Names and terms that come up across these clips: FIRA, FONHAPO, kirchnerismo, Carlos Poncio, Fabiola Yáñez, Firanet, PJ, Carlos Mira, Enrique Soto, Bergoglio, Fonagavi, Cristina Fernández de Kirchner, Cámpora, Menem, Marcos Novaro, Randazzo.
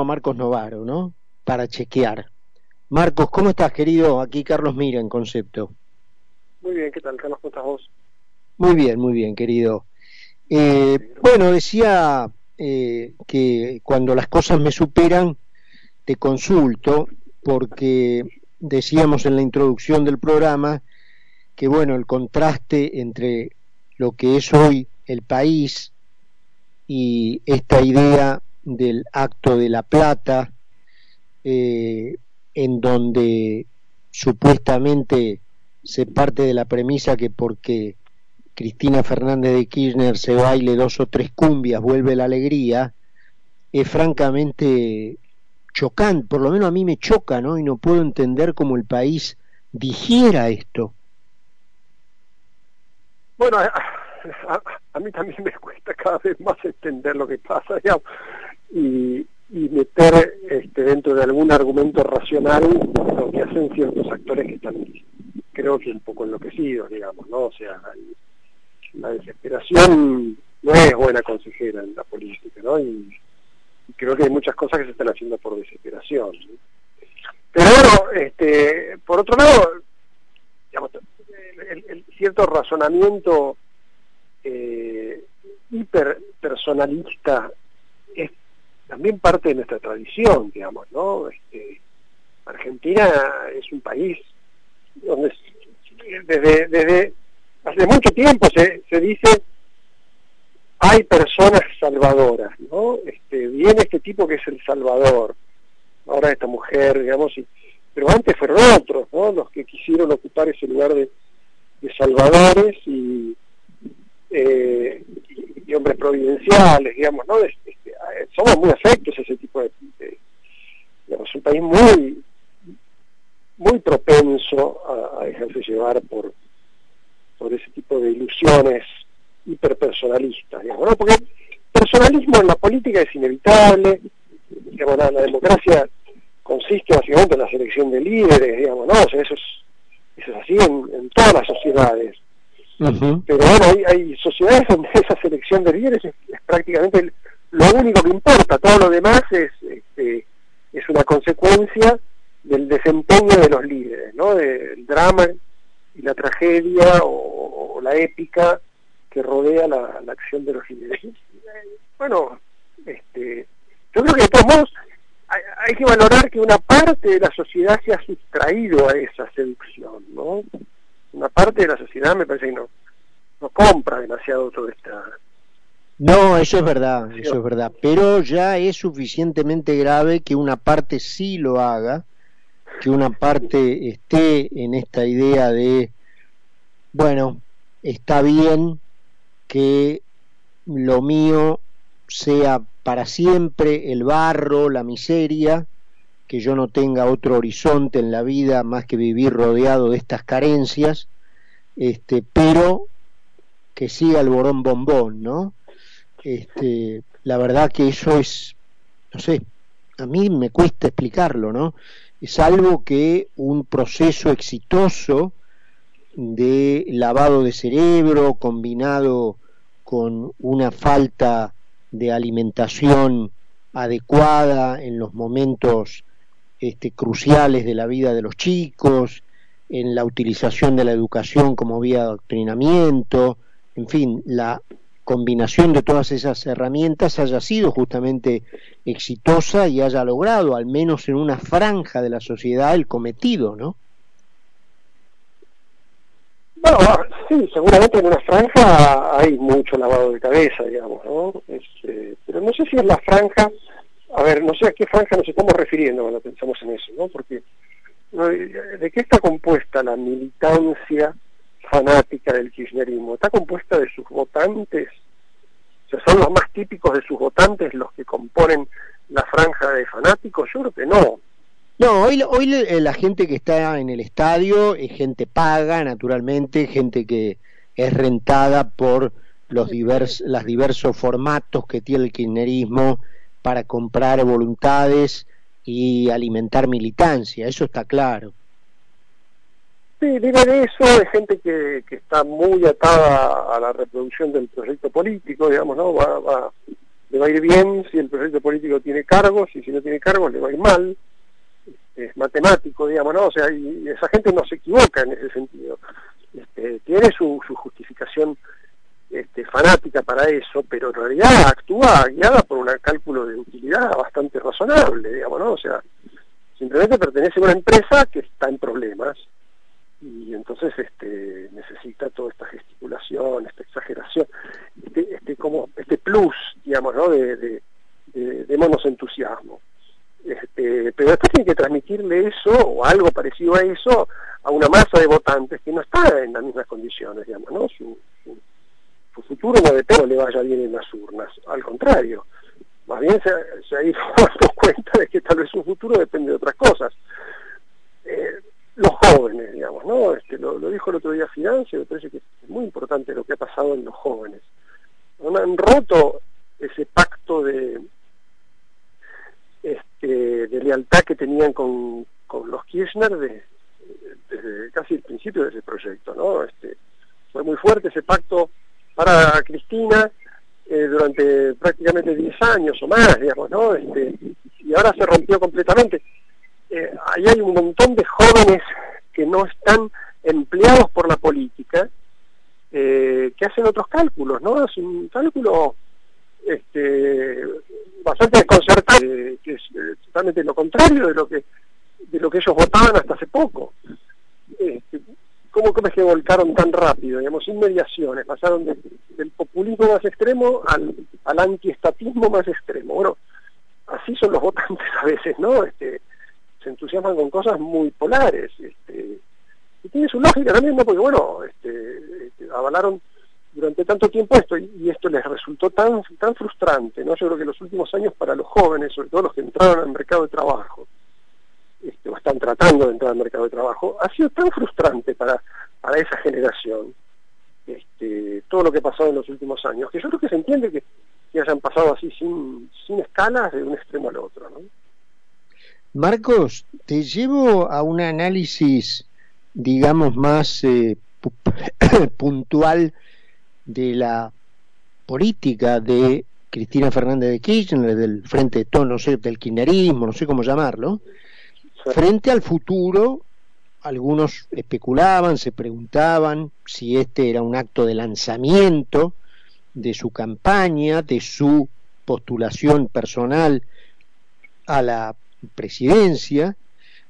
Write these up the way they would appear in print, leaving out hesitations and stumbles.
a Marcos Novaro, ¿no?, para chequear. Marcos, ¿cómo estás, querido? Aquí Carlos Mira en Concepto. Muy bien, ¿qué tal, Carlos? ¿Cómo estás vos? Muy bien, querido. Bueno, decía que cuando las cosas me superan, te consulto, porque decíamos en la introducción del programa que, bueno, el contraste entre lo que es hoy el país y esta idea del Acto de La Plata, en donde supuestamente se parte de la premisa que porque Cristina Fernández de Kirchner se baile 2 o 3 cumbias vuelve la alegría, es francamente chocante, por lo menos a mí me choca, ¿no? Y no puedo entender cómo el país digiera esto. Bueno, a mí también me cuesta cada vez más entender lo que pasa, digamos, y meter dentro de algún argumento racional lo que hacen ciertos actores que están, creo que un poco enloquecidos, digamos, ¿no? O sea, la desesperación no es buena consejera en la política, ¿no? Y creo que hay muchas cosas que se están haciendo por desesperación, ¿sí? Pero bueno, por otro lado, digamos, el cierto razonamiento hiperpersonalista es también parte de nuestra tradición, digamos, ¿no? Argentina es un país donde desde hace mucho tiempo se dice hay personas salvadoras, ¿no? Viene este tipo que es el salvador, ahora esta mujer, digamos, pero antes fueron otros, ¿no?, los que quisieron ocupar ese lugar de salvadores y hombres providenciales, digamos, ¿no? Somos muy afectos a ese tipo de digamos, es un país muy propenso a dejarse llevar por ese tipo de ilusiones hiperpersonalistas, digamos, ¿no? Porque personalismo en la política es inevitable, digamos, la democracia consiste básicamente en la selección de líderes, digamos, ¿no? O sea, eso es así en todas las sociedades. Uh-huh. Pero bueno, hay sociedades donde esa selección de líderes es prácticamente lo único que importa, todo lo demás es una consecuencia del desempeño de los líderes, ¿no? Del drama y la tragedia o la épica que rodea la acción de los líderes. Bueno, yo creo que de todos modos hay que valorar que una parte de la sociedad se ha sustraído a esa seducción, ¿no? Una parte de la sociedad me parece que no compra demasiado toda esta... No, eso es verdad, eso es verdad. Pero ya es suficientemente grave que una parte sí lo haga, que una parte esté en esta idea de, bueno, está bien que lo mío sea para siempre el barro, la miseria, que yo no tenga otro horizonte en la vida más que vivir rodeado de estas carencias, pero que siga el borón bombón, ¿no? La verdad que eso es, no sé, a mí me cuesta explicarlo, ¿no? Salvo que un proceso exitoso de lavado de cerebro combinado con una falta de alimentación adecuada en los momentos cruciales de la vida de los chicos, en la utilización de la educación como vía de adoctrinamiento, en fin, la combinación de todas esas herramientas haya sido justamente exitosa y haya logrado, al menos en una franja de la sociedad, el cometido, ¿no? Bueno, sí, seguramente en una franja hay mucho lavado de cabeza, digamos, ¿no? Pero no sé si es la franja... A ver, no sé a qué franja nos estamos refiriendo cuando pensamos en eso, ¿no? Porque, ¿de qué está compuesta la militancia fanática del kirchnerismo? Está compuesta de sus votantes, o sea, ¿son los más típicos de sus votantes los que componen la franja de fanáticos? Yo creo que no. No, hoy la gente que está en el estadio es gente paga, naturalmente, gente que es rentada por los diversos formatos que tiene el kirchnerismo para comprar voluntades y alimentar militancia, eso está claro. Sí, vive de eso, de gente que está muy atada a la reproducción del proyecto político, digamos, ¿no? Va le va a ir bien si el proyecto político tiene cargos, y si no tiene cargos le va a ir mal. Es matemático, digamos, ¿no? O sea, y esa gente no se equivoca en ese sentido. Tiene su justificación fanática para eso, pero en realidad actúa guiada por un cálculo de utilidad bastante razonable, digamos, ¿no? O sea, simplemente pertenece a una empresa que está en problemas, y entonces necesita toda esta gesticulación, esta exageración, como plus, digamos, ¿no? de monos entusiasmo. Pero después tiene que transmitirle eso, o algo parecido a eso, a una masa de votantes que no está en las mismas condiciones, digamos, ¿no? Su futuro no depende le vaya bien en las urnas, al contrario, más bien se ha ido dando cuenta de que tal vez su futuro depende de otras cosas. Los jóvenes, digamos, ¿no? Lo dijo el otro día Financio, me parece que es muy importante lo que ha pasado en los jóvenes. Han roto ese pacto de lealtad que tenían con los Kirchner desde casi el principio de ese proyecto, ¿no? Fue muy fuerte ese pacto para Cristina durante prácticamente 10 años o más, digamos, ¿no? Y ahora se rompió completamente. Ahí hay un montón de jóvenes que no están empleados por la política, que hacen otros cálculos, ¿no? Es un cálculo bastante desconcertante, que es totalmente lo contrario de lo que ellos votaban hasta hace poco. ¿Cómo es que volcaron tan rápido, digamos, sin mediaciones? Pasaron del populismo más extremo al antiestatismo más extremo. Bueno, así son los votantes a veces, ¿no? Se entusiasman con cosas muy polares, y tiene su lógica también, ¿no? Porque bueno, avalaron durante tanto tiempo esto, y esto les resultó tan frustrante, ¿no? Yo creo que los últimos años para los jóvenes, sobre todo los que entraron al mercado de trabajo, o están tratando de entrar al mercado de trabajo, ha sido tan frustrante para esa generación, todo lo que ha pasado en los últimos años, que yo creo que se entiende que hayan pasado así sin escalas de un extremo al otro, ¿no? Marcos, te llevo a un análisis, digamos, más puntual de la política de Cristina Fernández de Kirchner, del Frente de Todos, no sé, del kirchnerismo, no sé cómo llamarlo, frente al futuro. Algunos especulaban, se preguntaban si este era un acto de lanzamiento de su campaña, de su postulación personal a la presidencia.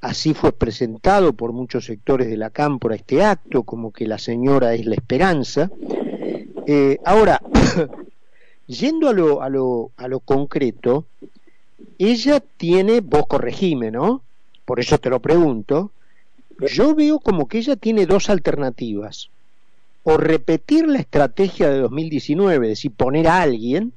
Así fue presentado por muchos sectores de la Cámpora este acto, como que la señora es la esperanza. Ahora, yendo a lo concreto, ella tiene, vos corregime, ¿no? Por eso te lo pregunto. Yo veo como que ella tiene dos alternativas: o repetir la estrategia de 2019, es decir, poner a alguien,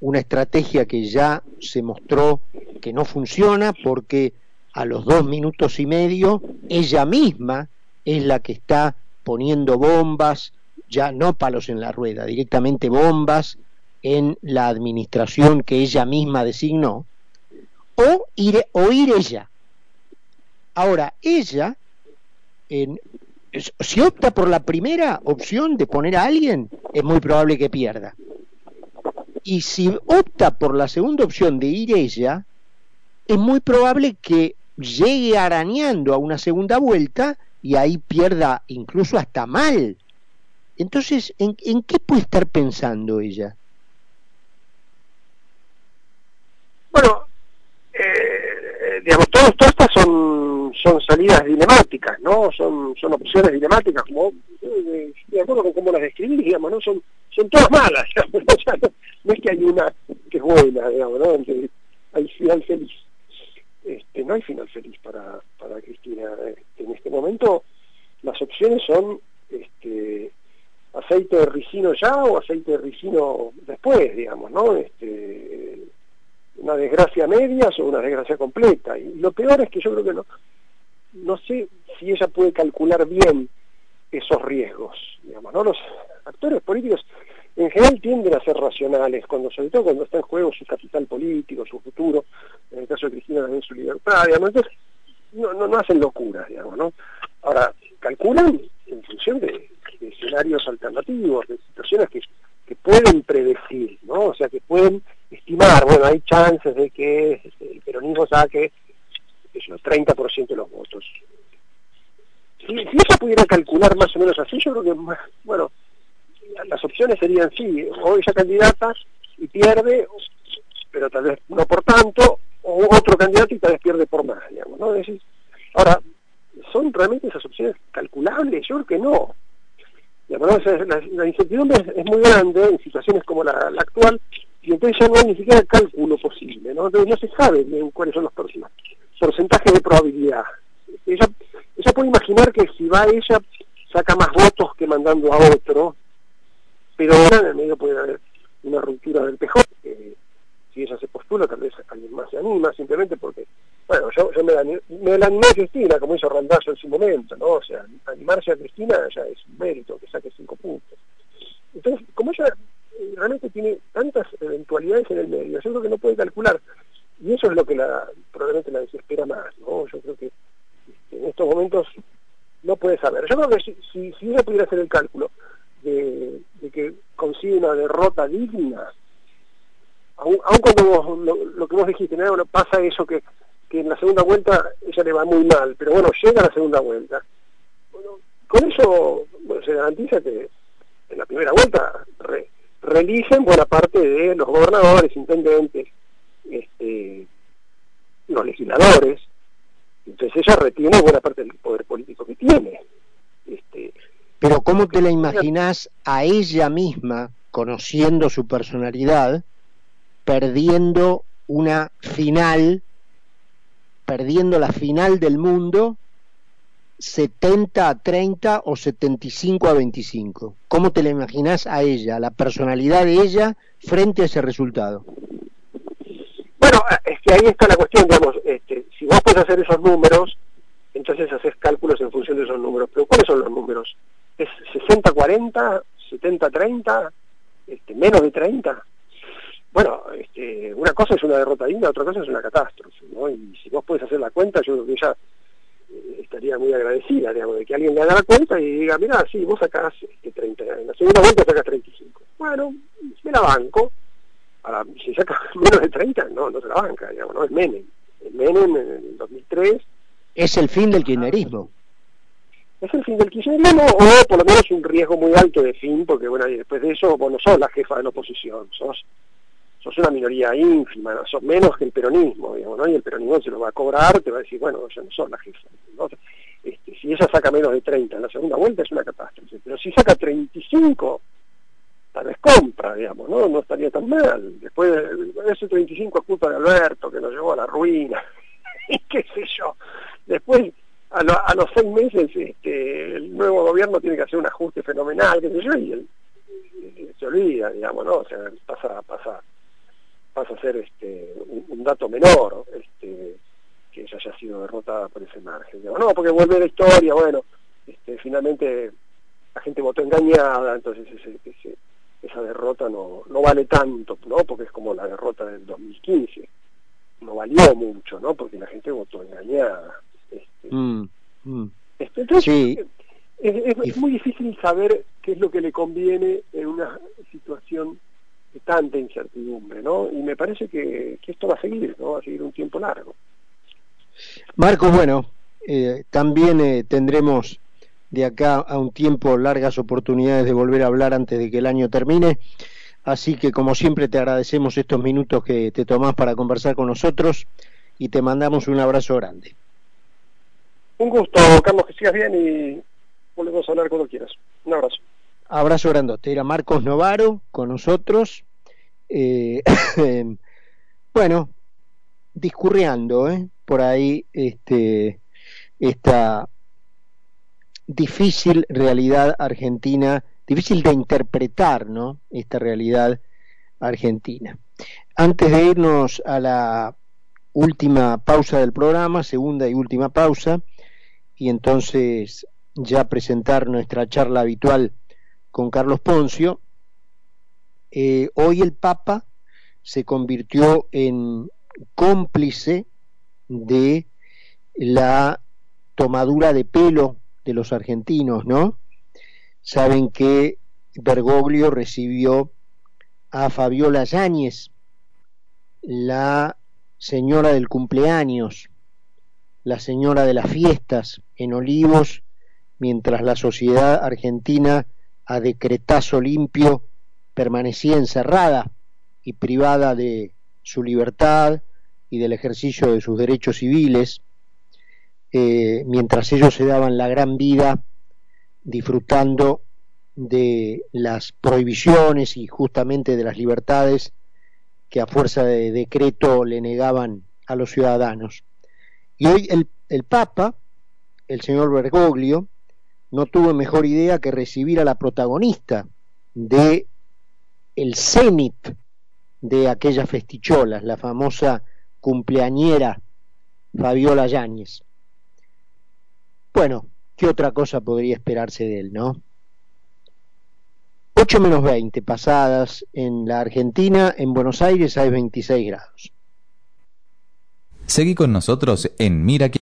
una estrategia que ya se mostró que no funciona, porque a los 2 minutos y medio ella misma es la que está poniendo bombas, ya no palos en la rueda, directamente bombas en la administración que ella misma designó, o ir ella. Ahora, ella, si opta por la primera opción de poner a alguien, es muy probable que pierda. Y si opta por la segunda opción de ir ella, es muy probable que llegue arañando a una segunda vuelta y ahí pierda incluso hasta mal. Entonces, ¿en qué puede estar pensando ella? Bueno, digamos, todas estas son salidas dilemáticas, ¿no? Son opciones dilemáticas, como de acuerdo con cómo las describís, digamos, ¿no? Son todas malas, digamos, ¿no? O sea, no es que hay una que es buena, digamos, ¿no? Hay final feliz. No hay final feliz para Cristina. En este momento las opciones son aceite de ricino ya o aceite de ricino después, digamos, ¿no? Una desgracia a medias o una desgracia completa. Y lo peor es que yo creo que no sé si ella puede calcular bien esos riesgos, digamos, ¿no? Los actores políticos en general tienden a ser racionales, sobre todo cuando está en juego su capital político, su futuro, en el caso de Cristina también su libertad, digamos. Entonces no hacen locuras, digamos, ¿no? Ahora, calculan en función de escenarios alternativos, de situaciones que pueden predecir, ¿no? O sea, que pueden chances de que el peronismo saque el 30% de los votos. Si eso pudiera calcular más o menos así, yo creo que, bueno, las opciones serían sí, o ella candidata y pierde, pero tal vez no por tanto, o otro candidato y tal vez pierde por más, digamos, ¿no? Es decir, ahora, ¿son realmente esas opciones calculables? Yo creo que no. La incertidumbre es muy grande en situaciones como la actual, y entonces ya no hay ni siquiera cálculo posible, ¿no? Entonces no se sabe bien cuáles son los próximos porcentajes de probabilidad. Ella puede imaginar que si va ella saca más votos que mandando a otro, pero ahora en el medio puede haber una ruptura del PJ, si ella se postula tal vez alguien más se anima, simplemente porque, bueno, yo me la animé a Cristina, como hizo Randazzo en su momento, ¿no? O sea, animarse a Cristina ya es un mérito, que saque 5 puntos. Entonces, como ella realmente tiene tantas eventualidades en el medio, yo creo que no puede calcular, y eso es lo que probablemente la desespera más, ¿no? Yo creo que en estos momentos no puede saber. Yo creo que si ella pudiera hacer el cálculo de que consigue una derrota digna, aun cuando vos, lo que vos dijiste, ¿no? Bueno, pasa eso que en la segunda vuelta ella le va muy mal, pero bueno, llega a la segunda vuelta. Bueno, con eso, bueno, se garantiza que en la primera vuelta reeligen buena parte de los gobernadores, intendentes, los legisladores. Entonces ella retiene buena parte del poder político que tiene. Pero ¿cómo te la imaginás a ella misma, conociendo su personalidad, perdiendo una final, perdiendo la final del mundo 70-30 o 75-25? ¿Cómo te la imaginás a ella, la personalidad de ella frente a ese resultado? Bueno, es que ahí está la cuestión, digamos, si vos podés hacer esos números, entonces haces cálculos en función de esos números, pero ¿cuáles son los números? ¿Es 60-40, 70-30, menos de 30? Bueno, una cosa es una derrota digna, otra cosa es una catástrofe, ¿no? Y si vos podés hacer la cuenta, yo creo que ella estaría muy agradecida, digamos, de que alguien le haga la cuenta y diga, mirá, sí, vos sacás 30, en la segunda vuelta sacás 35. Bueno, me la banco. Ahora, si sacas menos de 30, no se la banca, digamos, ¿no? Es Menem. El Menem en el 2003... Es el fin del kirchnerismo. Es el fin del kirchnerismo, o por lo menos un riesgo muy alto de fin, porque bueno, después de eso vos no sos la jefa de la oposición, sos una minoría ínfima, ¿no? Sos menos que el peronismo, digamos, ¿no? Y el peronismo se lo va a cobrar, te va a decir, bueno, ya no sos la jefa, ¿no? Si ella saca menos de 30 en la segunda vuelta es una catástrofe, pero si saca 35... tal vez compra, digamos, no estaría tan mal. Después, ese 35 es culpa de Alberto, que nos llevó a la ruina, y qué sé yo. Después, a los 6 meses, el nuevo gobierno tiene que hacer un ajuste fenomenal, qué sé yo, y él se olvida, digamos, ¿no? O sea, pasa a ser un dato menor, que ella haya sido derrotada por ese margen, digamos, no, porque vuelve la historia, bueno, finalmente la gente votó engañada, entonces esa derrota no vale tanto, ¿no? Porque es como la derrota del 2015, no valió mucho, ¿no? Porque la gente votó engañada. Entonces, sí. Es muy difícil saber qué es lo que le conviene en una situación de tanta incertidumbre, ¿no? Y me parece que esto va a seguir, ¿no? Va a seguir un tiempo largo. Marcos, bueno, también tendremos de acá a un tiempo largas oportunidades de volver a hablar antes de que el año termine, así que como siempre te agradecemos estos minutos que te tomás para conversar con nosotros y te mandamos un abrazo grande. Un gusto, Carlos, que sigas bien y volvemos a hablar cuando quieras. Un abrazo. Abrazo grandote. Era Marcos Novaro con nosotros, bueno, discurriendo por ahí esta difícil realidad argentina, difícil de interpretar, ¿no? Esta realidad argentina. Antes de irnos a la última pausa del programa, segunda y última pausa, y entonces ya presentar nuestra charla habitual con Carlos Poncio, hoy el Papa se convirtió en cómplice de la tomadura de pelo de los argentinos, ¿no? Saben que Bergoglio recibió a Fabiola Yáñez, la señora del cumpleaños, la señora de las fiestas en Olivos, mientras la sociedad argentina a decretazo limpio permanecía encerrada y privada de su libertad y del ejercicio de sus derechos civiles, mientras ellos se daban la gran vida disfrutando de las prohibiciones y justamente de las libertades que a fuerza de decreto le negaban a los ciudadanos. Y hoy el Papa, el señor Bergoglio, no tuvo mejor idea que recibir a la protagonista de el cénit de aquellas festicholas, la famosa cumpleañera Fabiola Yáñez. Bueno, ¿qué otra cosa podría esperarse de él, no? 8 menos 20 pasadas en la Argentina, en Buenos Aires hay 26 grados. Seguí con nosotros en Mira que